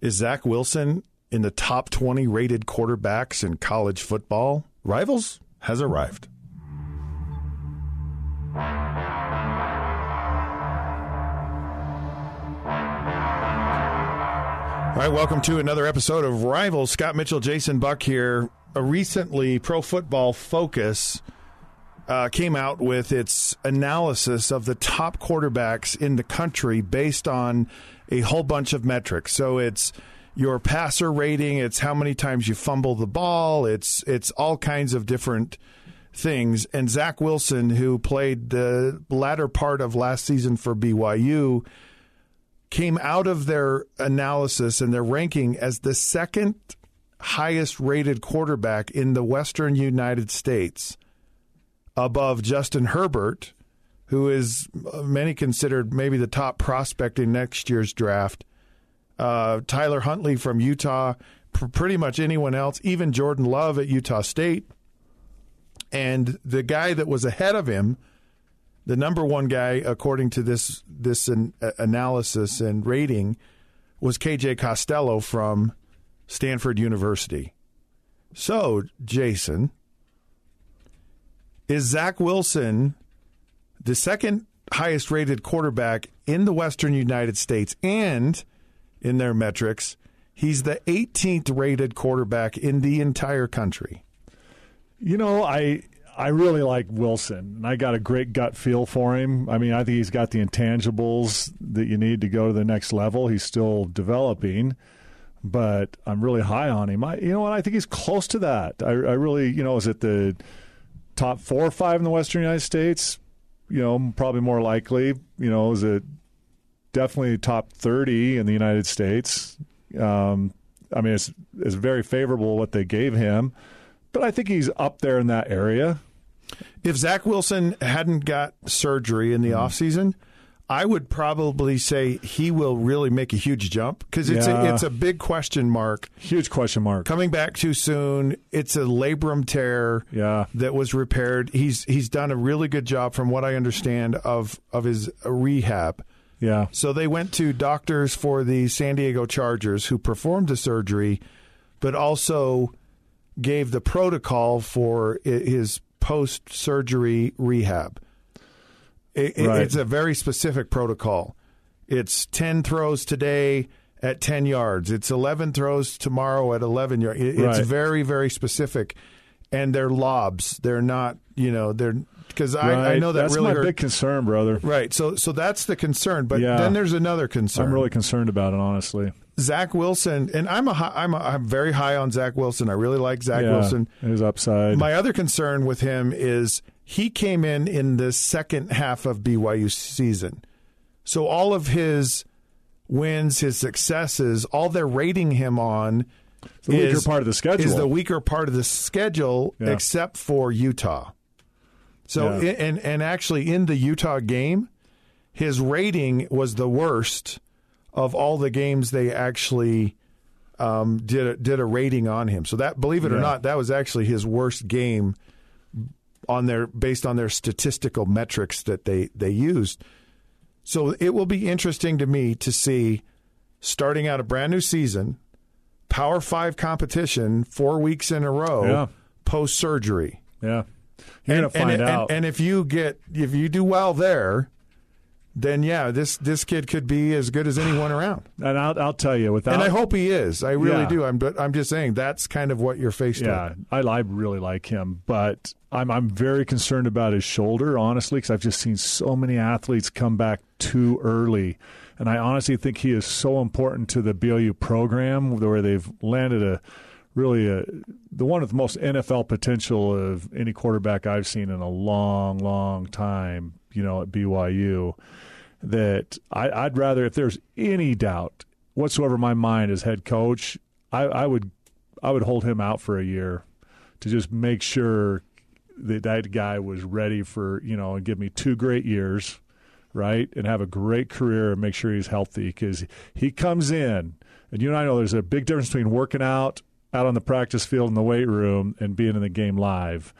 Is Zach Wilson in the top 20 rated quarterbacks in college football? Rivals has arrived. All right, welcome to another episode of Rivals. Scott Mitchell, Jason Buck here. A recently Pro Football Focus came out with its analysis of the top quarterbacks in the country based on a whole bunch of metrics. So it's your passer rating, it's how many times you fumble the ball, it's all kinds of different things. And Zach Wilson, who played the latter part of last season for BYU, came out of their analysis and their ranking as the second highest rated quarterback in the Western United States, above Justin Herbert, who is many considered maybe the top prospect in next year's draft, Tyler Huntley from Utah, pretty much anyone else, even Jordan Love at Utah State. And the guy that was ahead of him, the number one guy, according to this analysis and rating, was K.J. Costello from Stanford University. So, Jason, is Zach Wilson the second highest rated quarterback in the Western United States? And in their metrics, he's the 18th rated quarterback in the entire country. You know, I really like Wilson, and I got a great gut feel for him. I mean, I think he's got the intangibles that you need to go to the next level. He's still developing, but I'm really high on him. You know what? I think he's close to that. I really, you know, is it the top 4 or 5 in the Western United States? You know, probably more likely. You know, is it definitely top 30 in the United States? I mean, it's very favorable what they gave him, but I think he's up there in that area. If Zach Wilson hadn't got surgery in the offseason, I would probably say he will really make a huge jump, because it's a big question mark. Huge question mark. Coming back too soon. It's a labrum tear that was repaired. He's done a really good job, from what I understand, of his rehab. Yeah. So they went to doctors for the San Diego Chargers who performed the surgery, but also gave the protocol for his post-surgery rehab. Right. It's a very specific protocol. It's 10 throws today at 10 yards. It's 11 throws tomorrow at 11 yards. It's right. Very, very specific. And they're lobs. They're not, you know, they're – because right. I know that that's really – that's my big concern, brother. Right. So that's the concern. But then there's another concern. I'm really concerned about it, honestly. Zach Wilson, and I'm very high on Zach Wilson. I really like Zach Wilson. His upside. My other concern with him is he came in the second half of BYU season. So all of his wins, his successes, all they're rating him on is the weaker part of the schedule except for Utah. So and actually in the Utah game, his rating was the worst of all the games they actually did a rating on him. So that, believe it or not, that was actually his worst game based on their statistical metrics that they used. So it will be interesting to me to see, starting out a brand new season, Power 5 competition 4 weeks in a row post-surgery. Yeah. You're going to find out. And if you do well there, then this kid could be as good as anyone around. And I'll tell you, and I hope he is. I really do. But I'm just saying that's kind of what you're faced with. Yeah, I really like him, but I'm very concerned about his shoulder, honestly, because I've just seen so many athletes come back too early, and I honestly think he is so important to the BYU program, where they've landed the one with the most NFL potential of any quarterback I've seen in a long, long time. You know, at BYU, that I'd rather, if there's any doubt whatsoever in my mind as head coach, I would hold him out for a year to just make sure that guy was ready for, you know, and give me 2 great years, right, and have a great career and make sure he's healthy, because he comes in, and you and I know there's a big difference between working out on the practice field in the weight room and being in the game live.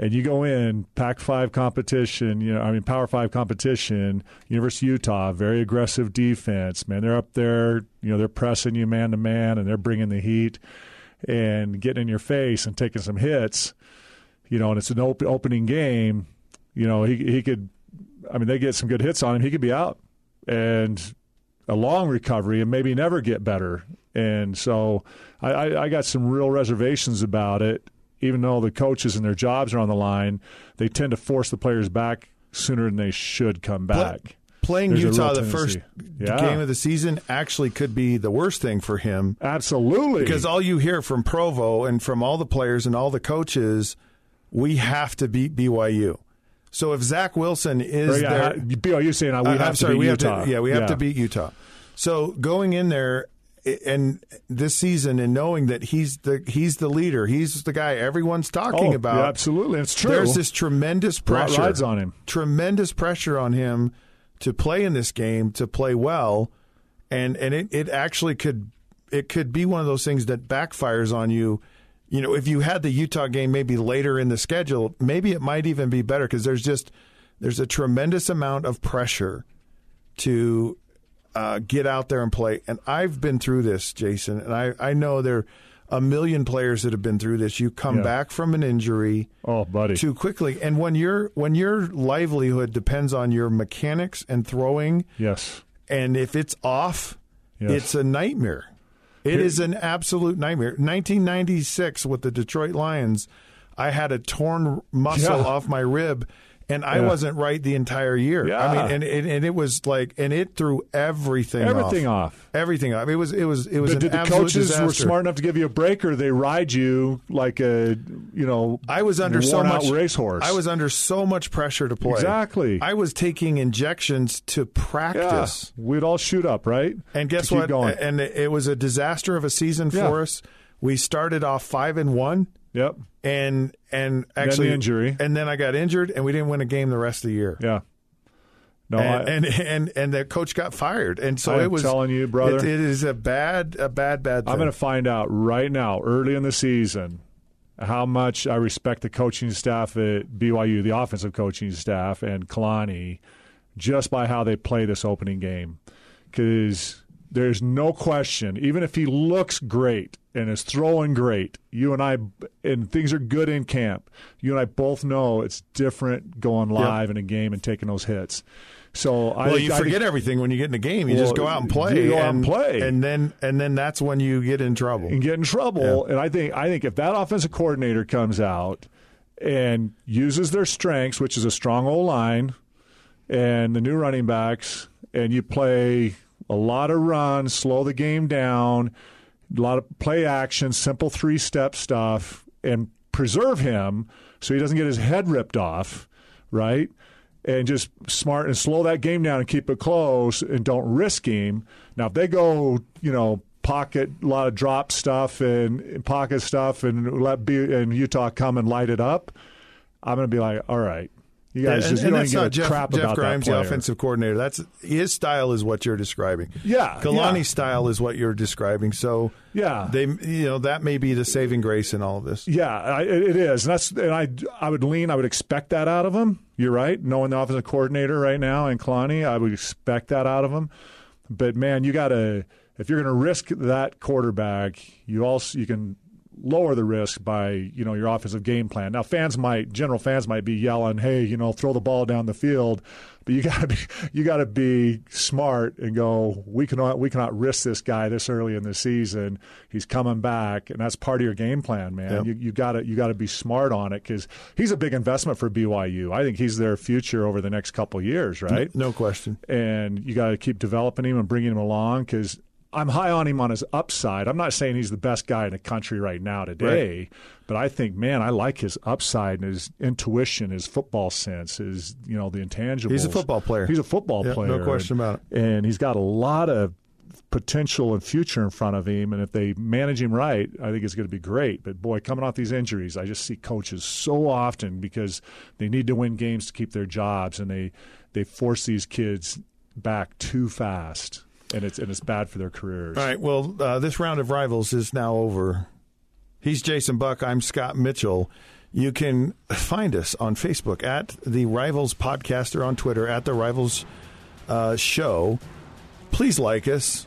and you go in, Pac-5 competition, Power 5 competition, University of Utah, very aggressive defense. Man, they're up there, they're pressing you man-to-man, and they're bringing the heat and getting in your face and taking some hits, and it's an opening game, he could – they get some good hits on him. He could be out and a long recovery and maybe never get better. And so I got some real reservations about it. Even though the coaches and their jobs are on the line, they tend to force the players back sooner than they should come back. Playing There's Utah the first game of the season actually could be the worst thing for him. Absolutely. Because all you hear from Provo and from all the players and all the coaches, we have to beat BYU. So if Zach Wilson is there. BYU saying, we have to beat Utah. We have to beat Utah. So going in there and this season and knowing that he's the leader, he's the guy everyone's talking about. Yeah, absolutely. It's true. There's this tremendous pressure. Rides on him. Tremendous pressure on him to play in this game, to play well, and it actually could be one of those things that backfires on you. If you had the Utah game maybe later in the schedule, maybe it might even be better because there's a tremendous amount of pressure to get out there and play. And I've been through this, Jason, and I know there are a million players that have been through this. You come back from an injury too quickly. And when your livelihood depends on your mechanics and throwing, and if it's off, it's a nightmare. It is an absolute nightmare. 1996 with the Detroit Lions, I had a torn muscle off my rib, and I wasn't right the entire year. Yeah. And it was like, and it threw everything off. It was. But did the coaches disaster. Were smart enough to give you a break, or they ride you like a I was under so much racehorse. I was under so much pressure to play. Exactly. I was taking injections to practice. Yeah. We'd all shoot up, right? And guess what? Going. And it was a disaster of a season for us. We started off 5-1. Yep. And actually then injury. And then I got injured and we didn't win a game the rest of the year. Yeah. No. And the coach got fired. And so I'm telling you, brother. It is a bad thing. I'm going to find out right now, early in the season, how much I respect the coaching staff at BYU, the offensive coaching staff, and Kalani, just by how they play this opening game. Because there's no question, even if he looks great and is throwing great, you and I, and things are good in camp, you and I both know it's different going live in a game and taking those hits. So you forget everything when you get in the game. You just go out and play. And then that's when you get in trouble. And get in trouble. Yeah. And I think if that offensive coordinator comes out and uses their strengths, which is a strong O-line, and the new running backs, and you play a lot of runs, slow the game down, a lot of play action, simple three-step stuff, and preserve him so he doesn't get his head ripped off, right? And just smart and slow that game down and keep it close and don't risk him. Now, if they go, pocket, a lot of drop stuff and pocket stuff and and Utah come and light it up, I'm going to be like, all right. You guys Jeff Grimes, the offensive coordinator. That's his style is what you're describing. Yeah, Kalani's style is what you're describing. So they that may be the saving grace in all of this. Yeah, it is. And I would expect that out of him. You're right. Knowing the offensive coordinator right now and Kalani, I would expect that out of him. But man, if you're going to risk that quarterback, you can lower the risk by, your offensive game plan. Now, general fans might be yelling, hey, throw the ball down the field, but you gotta be smart and go, we cannot risk this guy this early in the season. He's coming back, and that's part of your game plan, man. Yep. You gotta be smart on it because he's a big investment for BYU. I think he's their future over the next couple of years, right? No question. And you gotta keep developing him and bringing him along because I'm high on him on his upside. I'm not saying he's the best guy in the country right now today, but I think, man, I like his upside and his intuition, his football sense, his, the intangibles. He's a football player. No question about it. And he's got a lot of potential and future in front of him, and if they manage him right, I think it's going to be great. But, boy, coming off these injuries, I just see coaches so often because they need to win games to keep their jobs, and they force these kids back too fast. And it's bad for their careers. All right, well, this round of rivals is now over. He's Jason Buck. I'm Scott Mitchell. You can find us on Facebook at The Rivals Podcast or on Twitter at The Rivals Show. Please like us.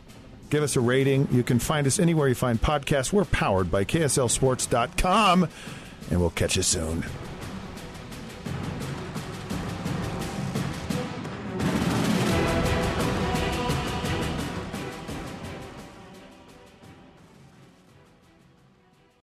Give us a rating. You can find us anywhere you find podcasts. We're powered by KSLSports.com, and we'll catch you soon.